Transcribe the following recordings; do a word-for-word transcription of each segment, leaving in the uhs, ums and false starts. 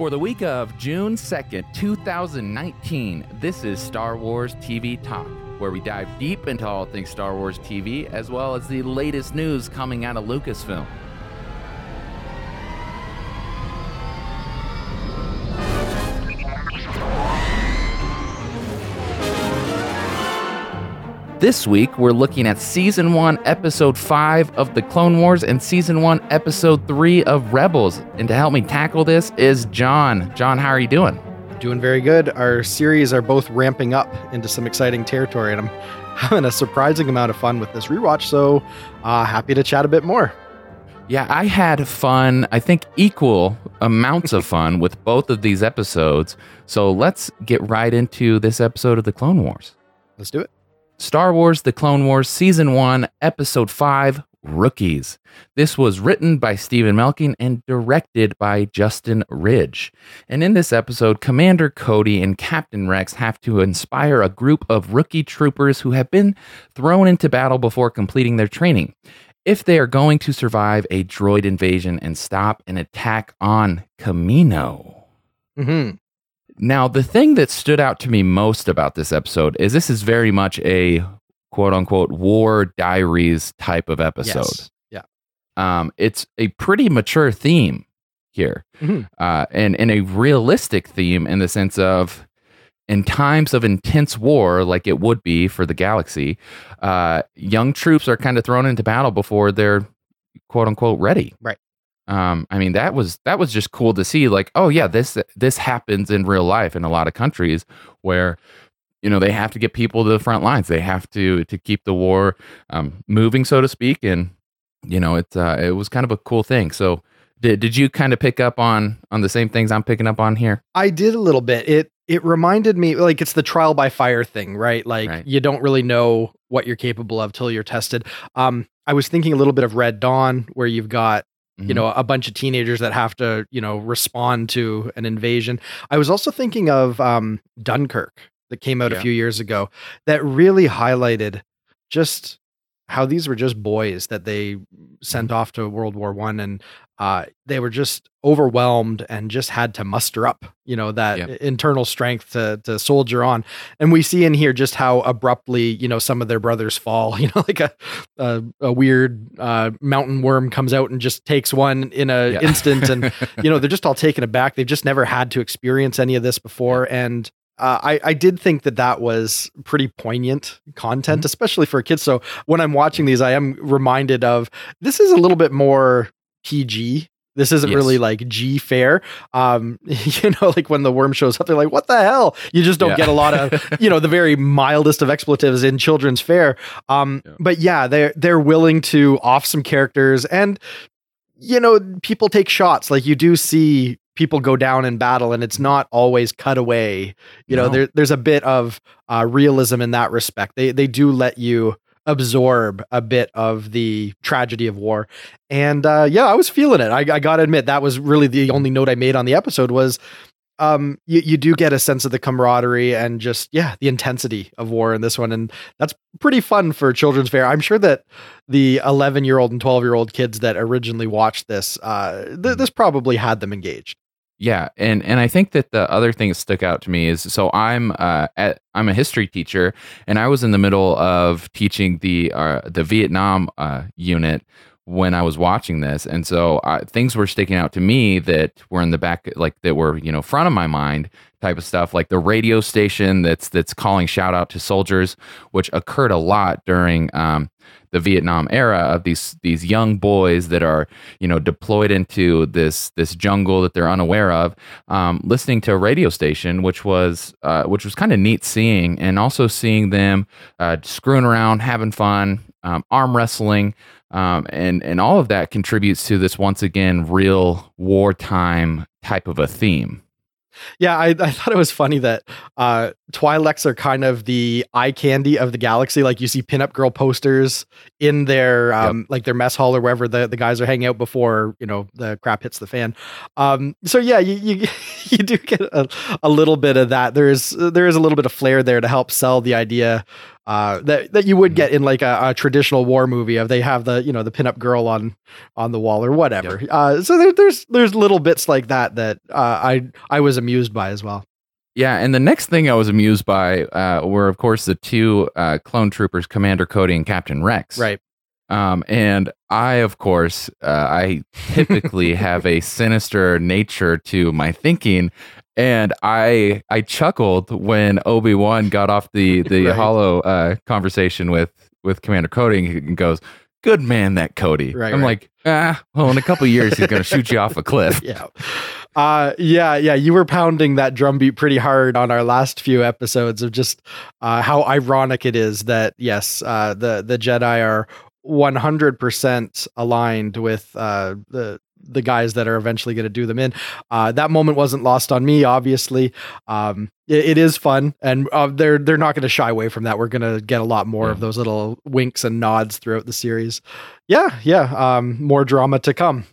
For the week of June second, two thousand nineteen, this is Star Wars T V Talk, where we dive deep into all things Star Wars T V, as well as the latest news coming out of Lucasfilm. This week, we're looking at Season one, Episode five of The Clone Wars and Season one, Episode three of Rebels. And to help me tackle this is John. John, how are you doing? Doing very good. Our series are both ramping up into some exciting territory, and I'm having a surprising amount of fun with this rewatch, so uh, happy to chat a bit more. Yeah, I had fun, I think equal amounts of fun with both of these episodes. So let's get right into this episode of The Clone Wars. Let's do it. Star Wars The Clone Wars Season one, Episode five, Rookies. This was written by Steven Melching and directed by Justin Ridge. And in this episode, Commander Cody and Captain Rex have to inspire a group of rookie troopers who have been thrown into battle before completing their training, if they are going to survive a droid invasion and stop an attack on Kamino. Mm-hmm. Now, the thing that stood out to me most about this episode is this is very much a quote-unquote war diaries type of episode. Yes. Yeah, um, it's a pretty mature theme here, mm-hmm. uh, and, and a realistic theme in the sense of in times of intense war, like it would be for the galaxy, uh, young troops are kind of thrown into battle before they're quote-unquote ready. Right. Um, I mean, that was that was just cool to see, like, oh, yeah, this this happens in real life in a lot of countries where, you know, they have to get people to the front lines. They have to to keep the war um, moving, so to speak. And, you know, it, uh, it was kind of a cool thing. So did, did you kind of pick up on on the same things I'm picking up on here? I did a little bit. It it reminded me, like, it's the trial by fire thing, right? Like, right. You don't really know what you're capable of till you're tested. Um, I was thinking a little bit of Red Dawn, where you've got, you know, a bunch of teenagers that have to, you know, respond to an invasion. I was also thinking of um, Dunkirk that came out yeah. a few years ago that really highlighted just how these were just boys that they sent off to World War One, and uh, they were just overwhelmed and just had to muster up, you know, that yeah. internal strength to to soldier on. And we see in here just how abruptly, you know, some of their brothers fall, you know, like a a, a weird uh, mountain worm comes out and just takes one in an yeah. instant. And, you know, they're just all taken aback. They've just never had to experience any of this before. Yeah. And Uh, I, I did think that that was pretty poignant content, mm-hmm. especially for kids. So when I'm watching these, I am reminded of this is a little bit more P G. This isn't yes. really like G fare. Um, you know, like when the worm shows up, they're like, what the hell? You just don't yeah. get a lot of, you know, the very mildest of expletives in children's fare. Um, yeah. But yeah, they're, they're willing to off some characters, and, you know, people take shots. Like, you do see people go down in battle, and it's not always cut away. You know, no. there, there's a bit of uh, realism in that respect. They they do let you absorb a bit of the tragedy of war. And uh, yeah, I was feeling it. I, I got to admit, that was really the only note I made on the episode was um, you, you do get a sense of the camaraderie and just, yeah, the intensity of war in this one. And that's pretty fun for children's fare. I'm sure that the eleven year old and twelve year old kids that originally watched this, uh, th- this probably had them engaged. Yeah, and, and I think that the other thing that stuck out to me is, so I'm uh at, I'm a history teacher, and I was in the middle of teaching the uh, the Vietnam uh, unit when I was watching this, and so uh, things were sticking out to me that were in the back, like that were, you know, front of my mind type of stuff, like the radio station that's that's calling shout out to soldiers, which occurred a lot during um, the Vietnam era, of these these young boys that are, you know, deployed into this this jungle that they're unaware of, um, listening to a radio station, which was uh, which was kind of neat seeing, and also seeing them uh, screwing around, having fun, um, arm wrestling, um, and and all of that contributes to this, once again, real wartime type of a theme. Yeah, I, I thought it was funny that uh, Twi'leks are kind of the eye candy of the galaxy. Like, you see pinup girl posters in their um, yep. like their mess hall or wherever the, the guys are hanging out before, you know, the crap hits the fan. Um, so yeah, you you, you do get a, a little bit of that. There is there is a little bit of flair there to help sell the idea uh, that that you would get in like a, a traditional war movie of they have the, you know, the pinup girl on on the wall or whatever. Yep. Uh, so there, there's there's little bits like that that uh, I I was amused by as well. Yeah, and the next thing I was amused by uh, were, of course, the two uh, clone troopers, Commander Cody and Captain Rex. Right. Um, and I, of course, uh, I typically have a sinister nature to my thinking, and I I chuckled when Obi-Wan got off the the right. hollow uh, conversation with with Commander Cody and goes, "Good man, that Cody." Right, I'm right. like, ah, well, in a couple of years, he's going to shoot you off a cliff. Yeah. Uh, yeah, yeah. You were pounding that drumbeat pretty hard on our last few episodes of just uh, how ironic it is that, yes, uh, the, the Jedi are one hundred percent aligned with uh, the the guys that are eventually going to do them in. Uh, that moment wasn't lost on me, obviously. Um, it, it is fun, and uh, they're they're not going to shy away from that. We're going to get a lot more yeah. of those little winks and nods throughout the series. Yeah, yeah, um, more drama to come.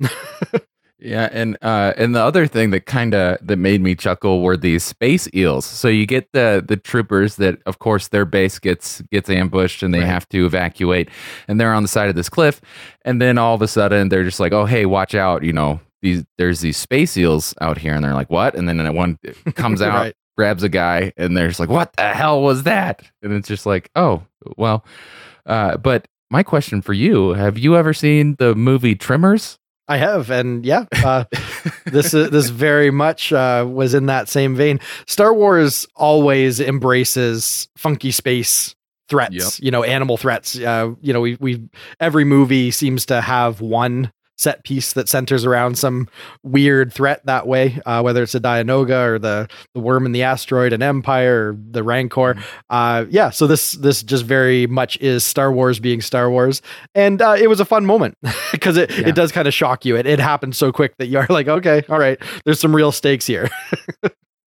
Yeah, and uh, and the other thing that kind of that made me chuckle were these space eels. So you get the the troopers that, of course, their base gets gets ambushed and they right. have to evacuate, and they're on the side of this cliff, and then all of a sudden they're just like, "Oh, hey, watch out! You know, these there's these space eels out here," and they're like, "What?" And then one comes out, right. grabs a guy, and they're just like, "What the hell was that?" And it's just like, "Oh, well." Uh, but my question for you: have you ever seen the movie Tremors? I have, and yeah, uh, this uh, this very much uh, was in that same vein. Star Wars always embraces funky space threats, yep. you know, animal threats. Uh, you know, we we every movie seems to have one set piece that centers around some weird threat that way, uh, whether it's a Dianoga or the, the worm in the asteroid and Empire or the Rancor. Uh, yeah. So this, this just very much is Star Wars being Star Wars. And uh, it was a fun moment because it, yeah. it does kind of shock you. It, it happened so quick that you're like, okay, all right, there's some real stakes here.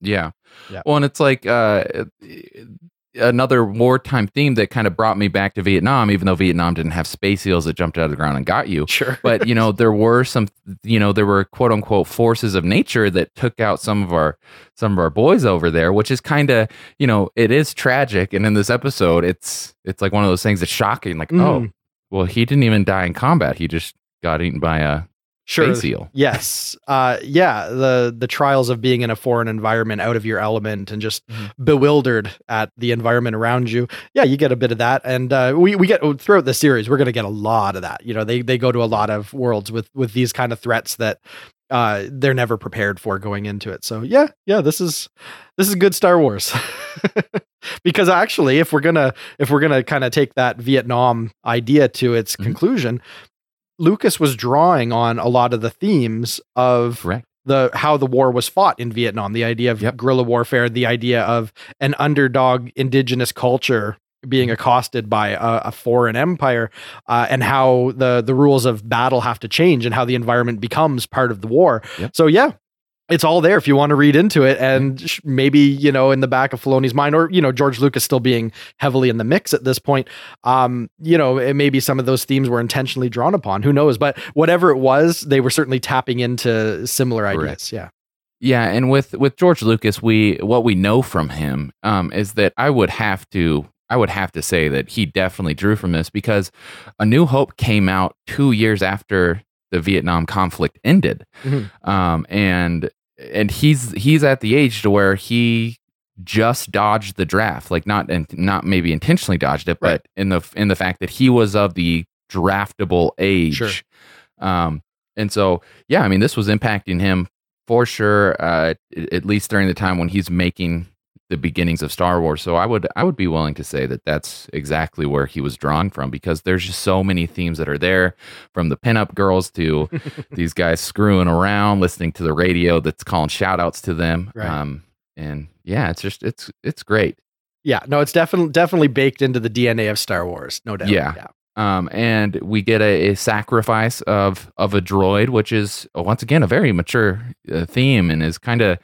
yeah. yeah. Well, and it's like, uh, it, another wartime theme that kind of brought me back to Vietnam, even though Vietnam didn't have space seals that jumped out of the ground and got you. Sure. But, you know, there were some, you know, there were quote unquote forces of nature that took out some of our, some of our boys over there, which is kind of, you know, it is tragic. And in this episode, it's, it's like one of those things that's shocking. Like, mm. oh, well, he didn't even die in combat. He just got eaten by a sure. space seal. Yes. Uh, yeah. The, the trials of being in a foreign environment, out of your element and just mm-hmm. bewildered at the environment around you. Yeah. You get a bit of that. And, uh, we, we get throughout the series, we're going to get a lot of that. You know, they, they go to a lot of worlds with, with these kind of threats that, uh, they're never prepared for going into it. So yeah. Yeah. This is, this is good Star Wars because actually if we're going to, if we're going to kind of take that Vietnam idea to its mm-hmm. conclusion, Lucas was drawing on a lot of the themes of Correct. the how the war was fought in Vietnam, the idea of yep. guerrilla warfare, the idea of an underdog indigenous culture being accosted by a, a foreign empire, uh, and how the, the rules of battle have to change and how the environment becomes part of the war. Yep. So, yeah. It's all there if you want to read into it. And maybe, you know, in the back of Filoni's mind, or, you know, George Lucas still being heavily in the mix at this point, um, you know, it may be some of those themes were intentionally drawn upon. Who knows? But whatever it was, they were certainly tapping into similar ideas. Correct. Yeah. Yeah. And with, with George Lucas, we, what we know from him um, is that I would have to, I would have to say that he definitely drew from this because A New Hope came out two years after the Vietnam conflict ended. Mm-hmm. Um, and, And he's he's at the age to where he just dodged the draft, like not and not maybe intentionally dodged it, right. but in the in the fact that he was of the draftable age. Sure. Um, and so, yeah, I mean, this was impacting him for sure, uh, at least during the time when he's making the beginnings of Star Wars. So I would I would be willing to say that that's exactly where he was drawn from, because there's just so many themes that are there, from the pinup girls to these guys screwing around, listening to the radio that's calling shout outs to them. Right. Um, and yeah, it's just it's it's great. Yeah, no, it's definitely definitely baked into the D N A of Star Wars, no doubt. Yeah. yeah. Um, and we get a, a sacrifice of, of a droid, which is, once again, a very mature uh, theme and is kind of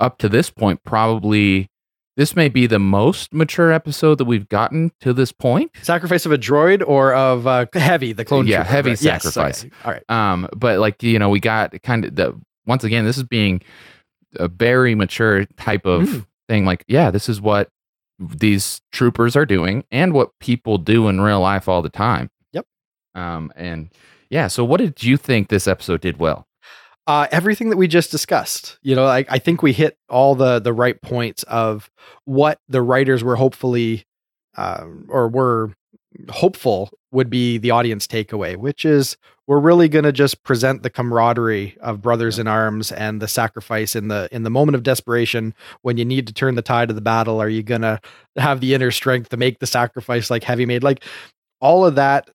up to this point probably. This may be the most mature episode that we've gotten to this point. Sacrifice of a droid or of uh, Heavy, the clone. Yeah, trooper, Heavy right? sacrifice. Yes, okay. All right. Um, but like, you know, we got kind of the, once again, this is being a very mature type of mm. thing. Like, yeah, this is what these troopers are doing and what people do in real life all the time. Yep. Um, and yeah, so what did you think this episode did well? Uh, everything that we just discussed, you know, I, I think we hit all the, the right points of what the writers were hopefully uh, or were hopeful would be the audience takeaway, which is we're really going to just present the camaraderie of brothers yeah. in arms and the sacrifice in the, in the moment of desperation, when you need to turn the tide of the battle. Are you going to have the inner strength to make the sacrifice like Heavy made? Like all of that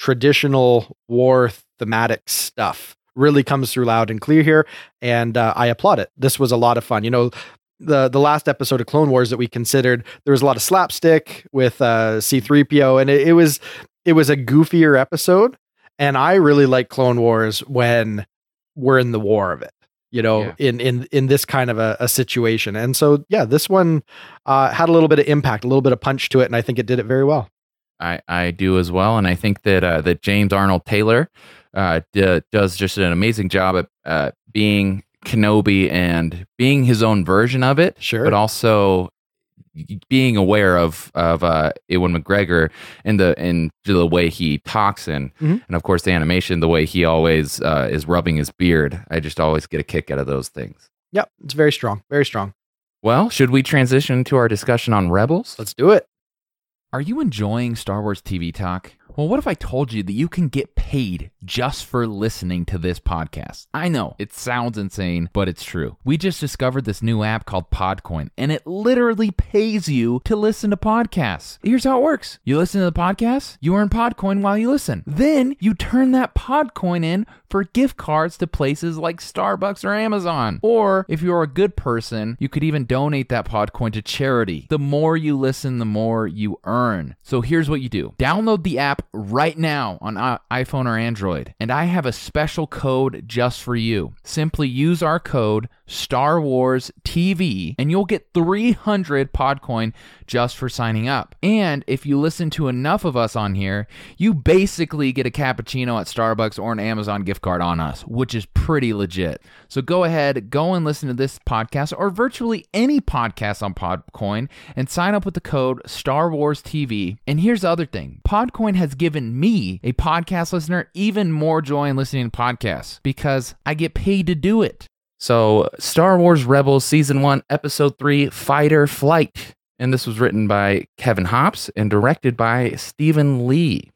traditional war thematic stuff really comes through loud and clear here. And uh, I applaud it. This was a lot of fun. You know, the the last episode of Clone Wars that we considered, there was a lot of slapstick with uh, C three P O, and it, it was it was a goofier episode. And I really like Clone Wars when we're in the war of it, you know, yeah. in, in, in this kind of a, a situation. And so, yeah, this one uh, had a little bit of impact, a little bit of punch to it. And I think it did it very well. I, I do as well. And I think that uh, that James Arnold Taylor uh, d- does just an amazing job at uh, being Kenobi and being his own version of it, sure, but also being aware of of uh, Ewan McGregor and the and the way he talks and mm-hmm. and of course the animation, the way he always uh, is rubbing his beard. I just always get a kick out of those things. Yep, it's very strong, very strong. Well, should we transition to our discussion on Rebels? Let's do it. Are you enjoying Star Wars T V Talk? Well, what if I told you that you can get paid just for listening to this podcast? I know, it sounds insane, but it's true. We just discovered this new app called Podcoin, and it literally pays you to listen to podcasts. Here's how it works. You listen to the podcast, you earn Podcoin while you listen. Then you turn that Podcoin in for gift cards to places like Starbucks or Amazon. Or if you're a good person, you could even donate that Podcoin to charity. The more you listen, the more you earn. So here's what you do. Download the app right now on iPhone or Android, and I have a special code just for you. Simply use our code StarWarsTV, and you'll get three hundred Podcoin just for signing up. And if you listen to enough of us on here, you basically get a cappuccino at Starbucks or an Amazon gift card on us, which is pretty legit. So go ahead, go and listen to this podcast or virtually any podcast on Podcoin and sign up with the code StarWarsTV. And here's the other thing. Podcoin has given me, a podcast listener, even more joy in listening to podcasts because I get paid to do it. So, Star Wars Rebels Season one, Episode three, Fight or Flight. And this was written by Kevin Hopps and directed by Stephen Lee.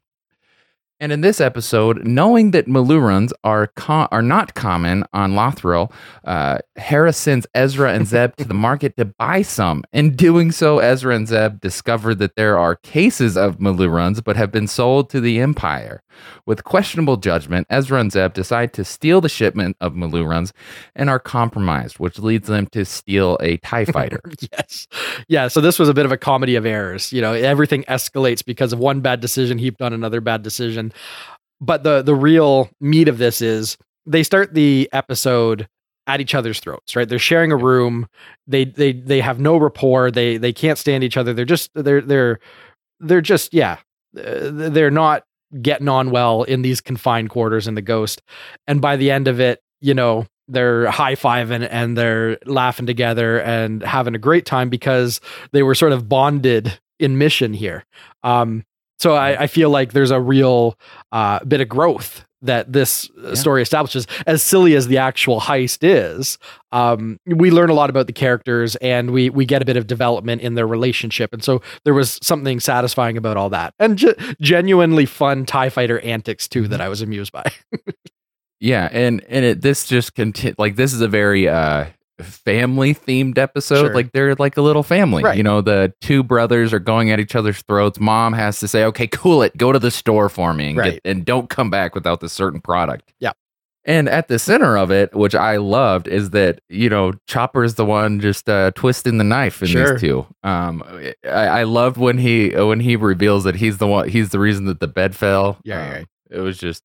And in this episode, knowing that Malurans are com- are not common on Lothal, uh, Hera sends Ezra and Zeb to the market to buy some. In doing so, Ezra and Zeb discover that there are cases of Malurans, but have been sold to the Empire. With questionable judgment, Ezra and Zeb decide to steal the shipment of Malurans and are compromised, which leads them to steal a TIE fighter. Yes. Yeah, so this was a bit of a comedy of errors. You know, everything escalates because of one bad decision heaped on another bad decision. But the the real meat of this is they start the episode at each other's throats, right? They're sharing a room. They they they have no rapport. They they can't stand each other. They're just they're they're they're just yeah. They're not getting on well in these confined quarters in the Ghost. And by the end of it, you know, they're high-fiving and they're laughing together and having a great time because they were sort of bonded in mission here. Um, so I, I feel like there's a real uh, bit of growth that this yeah. story establishes, as silly as the actual heist is. Um, we learn a lot about the characters and we, we get a bit of development in their relationship. And so there was something satisfying about all that and ge- genuinely fun TIE fighter antics too, that I was amused by. yeah. And, and it, this just conti- like, this is a very, uh, family themed episode. Sure. Like they're like a little family, right. You know, the two brothers are going at each other's throats. Mom has to say, okay, cool it, go to the store for me and, right. get, and don't come back without this certain product. Yeah. And at the center of it, which I loved, is that, you know, Chopper is the one just uh, twisting the knife in sure. these two. Um, I, I loved when he, when he reveals that he's the one, he's the reason that the bed fell. Yeah. Um, right. It was just,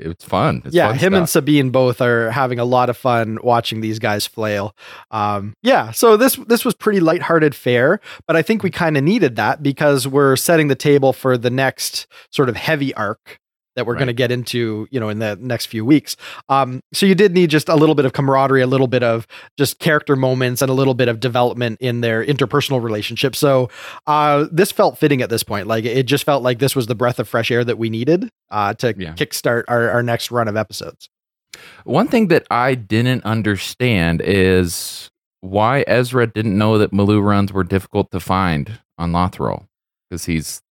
it's fun. It's yeah, fun him stuff. And Sabine both are having a lot of fun watching these guys flail. Um, yeah, so this this was pretty lighthearted fare, but I think we kind of needed that because we're setting the table for the next sort of heavy arc that we're right. going to get into, you know, in the next few weeks. Um, so you did need just a little bit of camaraderie, a little bit of just character moments, and a little bit of development in their interpersonal relationship. So uh, this felt fitting at this point. Like, it just felt like this was the breath of fresh air that we needed uh, to yeah. kickstart our, our next run of episodes. One thing that I didn't understand is why Ezra didn't know that Malurans were difficult to find on Lothal, because he's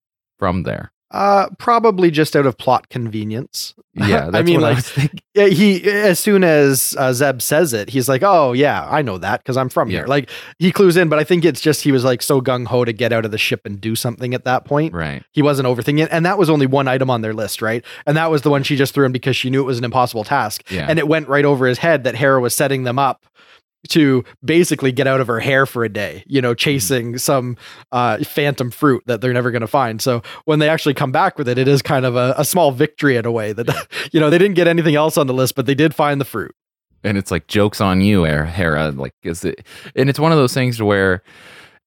from there. Uh, probably just out of plot convenience. Yeah, that's I mean, what like, I was thinking. He, as soon as uh, Zeb says it, he's like, "Oh yeah, I know that because I'm from yeah. here." Like, he clues in, but I think it's just he was like so gung ho to get out of the ship and do something at that point. Right. He wasn't overthinking it, and that was only one item on their list, right? And that was the one she just threw in because she knew it was an impossible task, yeah. and it went right over his head that Hera was setting them up to basically get out of her hair for a day, you know, chasing mm-hmm. some uh, phantom fruit that they're never going to find. So when they actually come back with it, it is kind of a, a small victory in a way that, yeah. you know, they didn't get anything else on the list, but they did find the fruit. And it's like, joke's on you, Hera. Like, is it? And it's one of those things where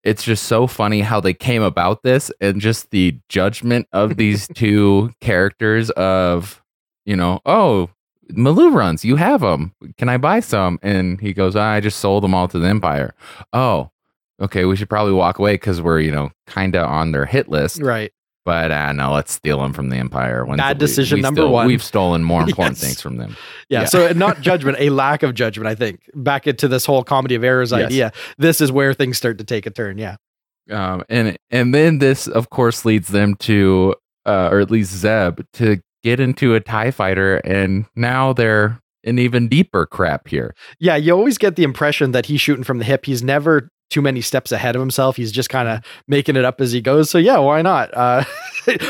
it's just so funny how they came about this, and just the judgment of these two characters of, you know, oh, Malurans, you have them. Can I buy some? And he goes, I just sold them all to the Empire. Oh, okay. We should probably walk away because we're, you know, kind of on their hit list. Right. But uh, no, let's steal them from the Empire. When's Bad decision we, we number still, one. We've stolen more important yes. things from them. Yeah. yeah. So not judgment, a lack of judgment, I think. Back into this whole comedy of errors yes. idea. This is where things start to take a turn. Yeah. Um, and, and then this, of course, leads them to, uh, or at least Zeb, to get into a TIE fighter, and now they're in even deeper crap here. Yeah, you always get the impression that he's shooting from the hip. He's never too many steps ahead of himself. He's just kind of making it up as he goes. So yeah, why not? Uh,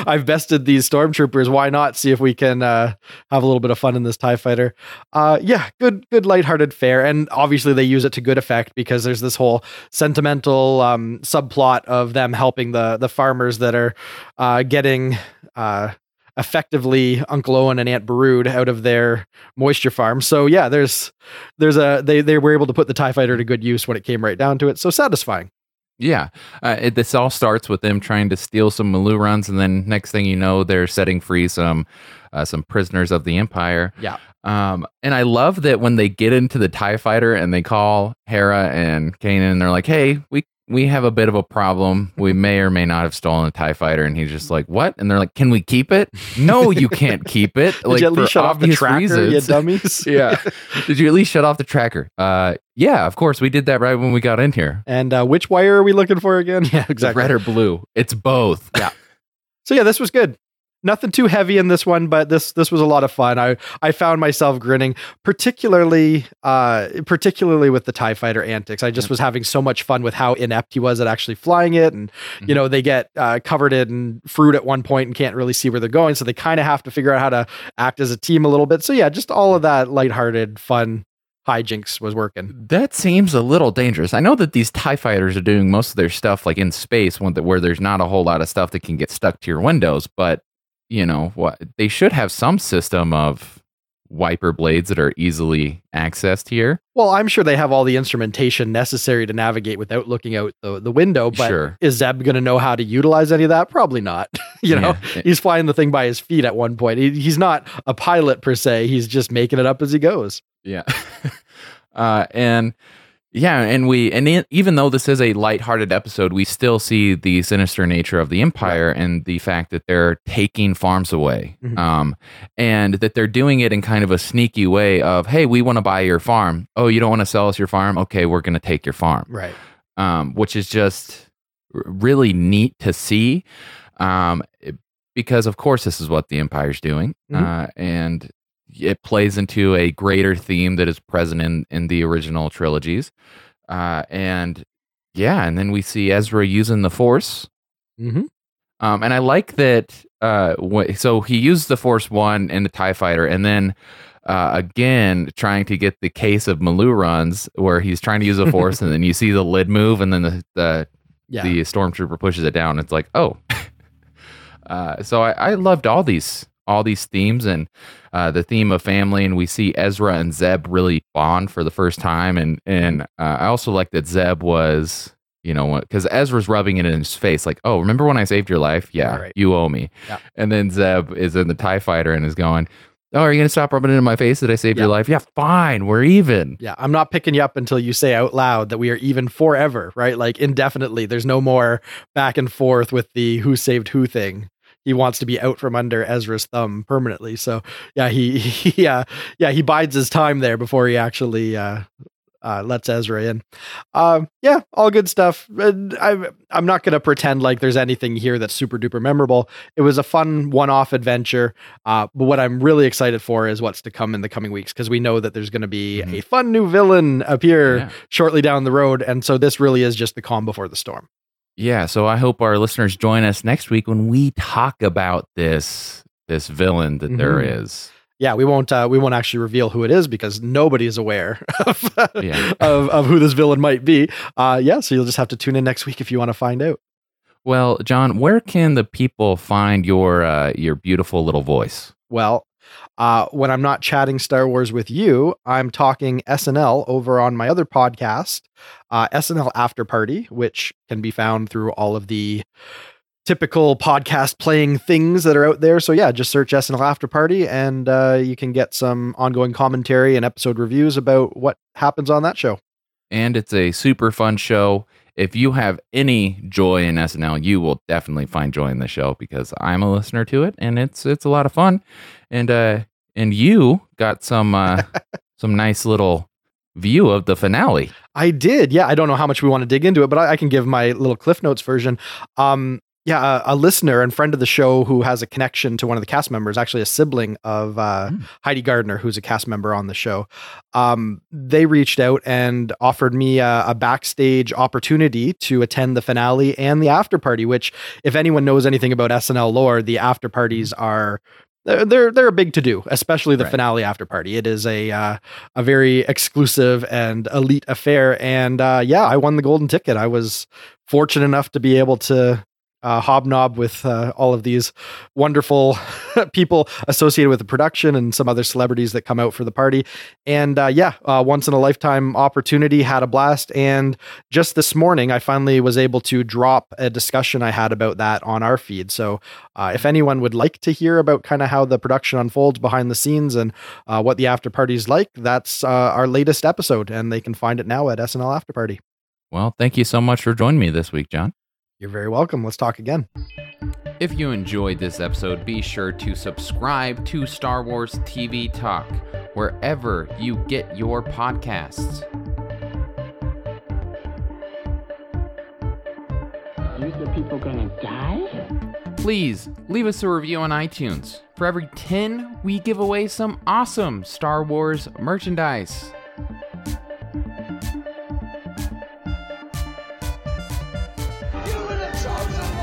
I've bested these stormtroopers. Why not see if we can uh, have a little bit of fun in this TIE fighter? Uh, yeah, good, good lighthearted fare. And obviously they use it to good effect, because there's this whole sentimental um, subplot of them helping the, the farmers that are uh, getting... Uh, effectively Uncle Owen and Aunt Brood out of their moisture farm. So yeah, there's, there's a, they, they were able to put the TIE fighter to good use when it came right down to it. So satisfying. Yeah. Uh, it, this all starts with them trying to steal some Malurans, and then next thing you know, they're setting free some, uh, some prisoners of the Empire. Yeah. Um, and I love that when they get into the TIE fighter and they call Hera and Kanan, and they're like, hey, we we have a bit of a problem. We may or may not have stolen a TIE fighter. And he's just like, what? And they're like, can we keep it? No, you can't keep it. Like, did you at least shut off the tracker, reasons. You dummies? yeah. Did you at least shut off the tracker? Uh, yeah, of course. We did that right when we got in here. And uh, which wire are we looking for again? Yeah, exactly. Red or blue? It's both. Yeah. So yeah, this was good. Nothing too heavy in this one, but this this was a lot of fun. I, I found myself grinning, particularly uh, particularly with the TIE fighter antics. I just mm-hmm. was having so much fun with how inept he was at actually flying it. And, mm-hmm. you know, they get uh, covered in fruit at one point and can't really see where they're going. So they kind of have to figure out how to act as a team a little bit. So, yeah, just all of that lighthearted fun hijinks was working. That seems a little dangerous. I know that these TIE fighters are doing most of their stuff like in space, where there's not a whole lot of stuff that can get stuck to your windows, but you know what, they should have some system of wiper blades that are easily accessed here. Well, I'm sure they have all the instrumentation necessary to navigate without looking out the, the window, but sure. Is Zeb going to know how to utilize any of that? Probably not. you know, yeah. He's flying the thing by his feet at one point. He, he's not a pilot per se. He's just making it up as he goes. Yeah. uh, and yeah. And we, and in, even though this is a lighthearted episode, we still see the sinister nature of the Empire, right. and the fact that they're taking farms away, mm-hmm. um, and that they're doing it in kind of a sneaky way of, hey, we want to buy your farm. Oh, you don't want to sell us your farm. Okay. We're going to take your farm. Right. Um, which is just really neat to see. Um, because of course this is what the Empire's doing. Mm-hmm. Uh, and, it plays into a greater theme that is present in, in the original trilogies. Uh, and yeah, and then we see Ezra using the Force. Mm-hmm. Um, and I like that. Uh, wh- so he used the Force one in the TIE fighter, and then uh, again, trying to get the case of Malurans, where he's trying to use the Force, and then you see the lid move, and then the, the, yeah. the stormtrooper pushes it down. It's like, oh. uh, so I, I loved all these all these themes, and uh, the theme of family, and we see Ezra and Zeb really bond for the first time. And, and uh, I also like that Zeb was You know, because Ezra's rubbing it in his face, like, oh, remember when I saved your life? Yeah, right. You owe me. Yeah. And then Zeb is in the TIE fighter and is going, oh, are you going to stop rubbing it in my face that I saved yeah. your life? Yeah, fine. We're even. Yeah, I'm not picking you up until you say out loud that we are even forever, right? Like, indefinitely. There's no more back and forth with the who saved who thing. He wants to be out from under Ezra's thumb permanently. So, yeah, he, he uh, yeah, he bides his time there before he actually... Uh, Uh, lets Ezra in. Um, yeah, all good stuff. And I'm, I'm not going to pretend like there's anything here that's super duper memorable. It was a fun one-off adventure. Uh, but what I'm really excited for is what's to come in the coming weeks, because we know that there's going to be mm-hmm. a fun new villain appear yeah. shortly down the road. And so this really is just the calm before the storm. Yeah. So I hope our listeners join us next week when we talk about this, this villain that mm-hmm. there is. Yeah, we won't uh, we won't actually reveal who it is because nobody is aware of, yeah. of of who this villain might be. Uh, yeah, so you'll just have to tune in next week if you want to find out. Well, John, where can the people find your uh, your beautiful little voice? Well, uh, when I'm not chatting Star Wars with you, I'm talking S N L over on my other podcast, uh, S N L After Party, which can be found through all of the typical podcast playing things that are out there. So yeah, just search S N L After Party and uh, you can get some ongoing commentary and episode reviews about what happens on that show. And it's a super fun show. If you have any joy in S N L, you will definitely find joy in the show because I'm a listener to it and it's it's a lot of fun. And uh, and you got some uh, some nice little view of the finale. I did. Yeah, I don't know how much we want to dig into it, but I, I can give my little Cliff Notes version. Um, Yeah, a, a listener and friend of the show who has a connection to one of the cast members, actually a sibling of uh, mm. Heidi Gardner, who's a cast member on the show. Um, they reached out and offered me a, a backstage opportunity to attend the finale and the after party, which if anyone knows anything about S N L lore, the after parties are... They're they're a big to do, especially the right. finale after party. It is a uh, a very exclusive and elite affair. And uh, yeah, I won the golden ticket. I was fortunate enough to be able to Uh, hobnob with uh, all of these wonderful people associated with the production and some other celebrities that come out for the party. And uh, yeah, uh, once in a lifetime opportunity, had a blast. And just this morning, I finally was able to drop a discussion I had about that on our feed. So uh, if anyone would like to hear about kind of how the production unfolds behind the scenes and uh, what the after party is like, that's uh, our latest episode and they can find it now at S N L After Party. Well, thank you so much for joining me this week, John. You're very welcome. Let's talk again. If you enjoyed this episode, be sure to subscribe to Star Wars T V Talk, wherever you get your podcasts. Are you the people gonna die? Please leave us a review on iTunes. For every ten, we give away some awesome Star Wars merchandise.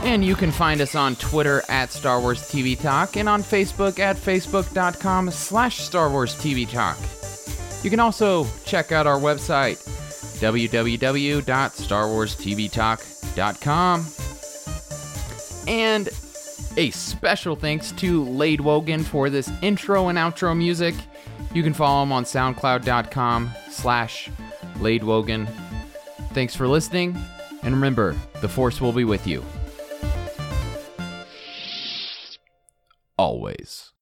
And you can find us on Twitter at Star Wars T V Talk and on Facebook at facebook.com slash Star Wars TV Talk. You can also check out our website, w w w dot star wars t v talk dot com. And a special thanks to Laid Wogan for this intro and outro music. You can follow him on soundcloud.com slash Laid Wogan. Thanks for listening. And remember, the Force will be with you. Always.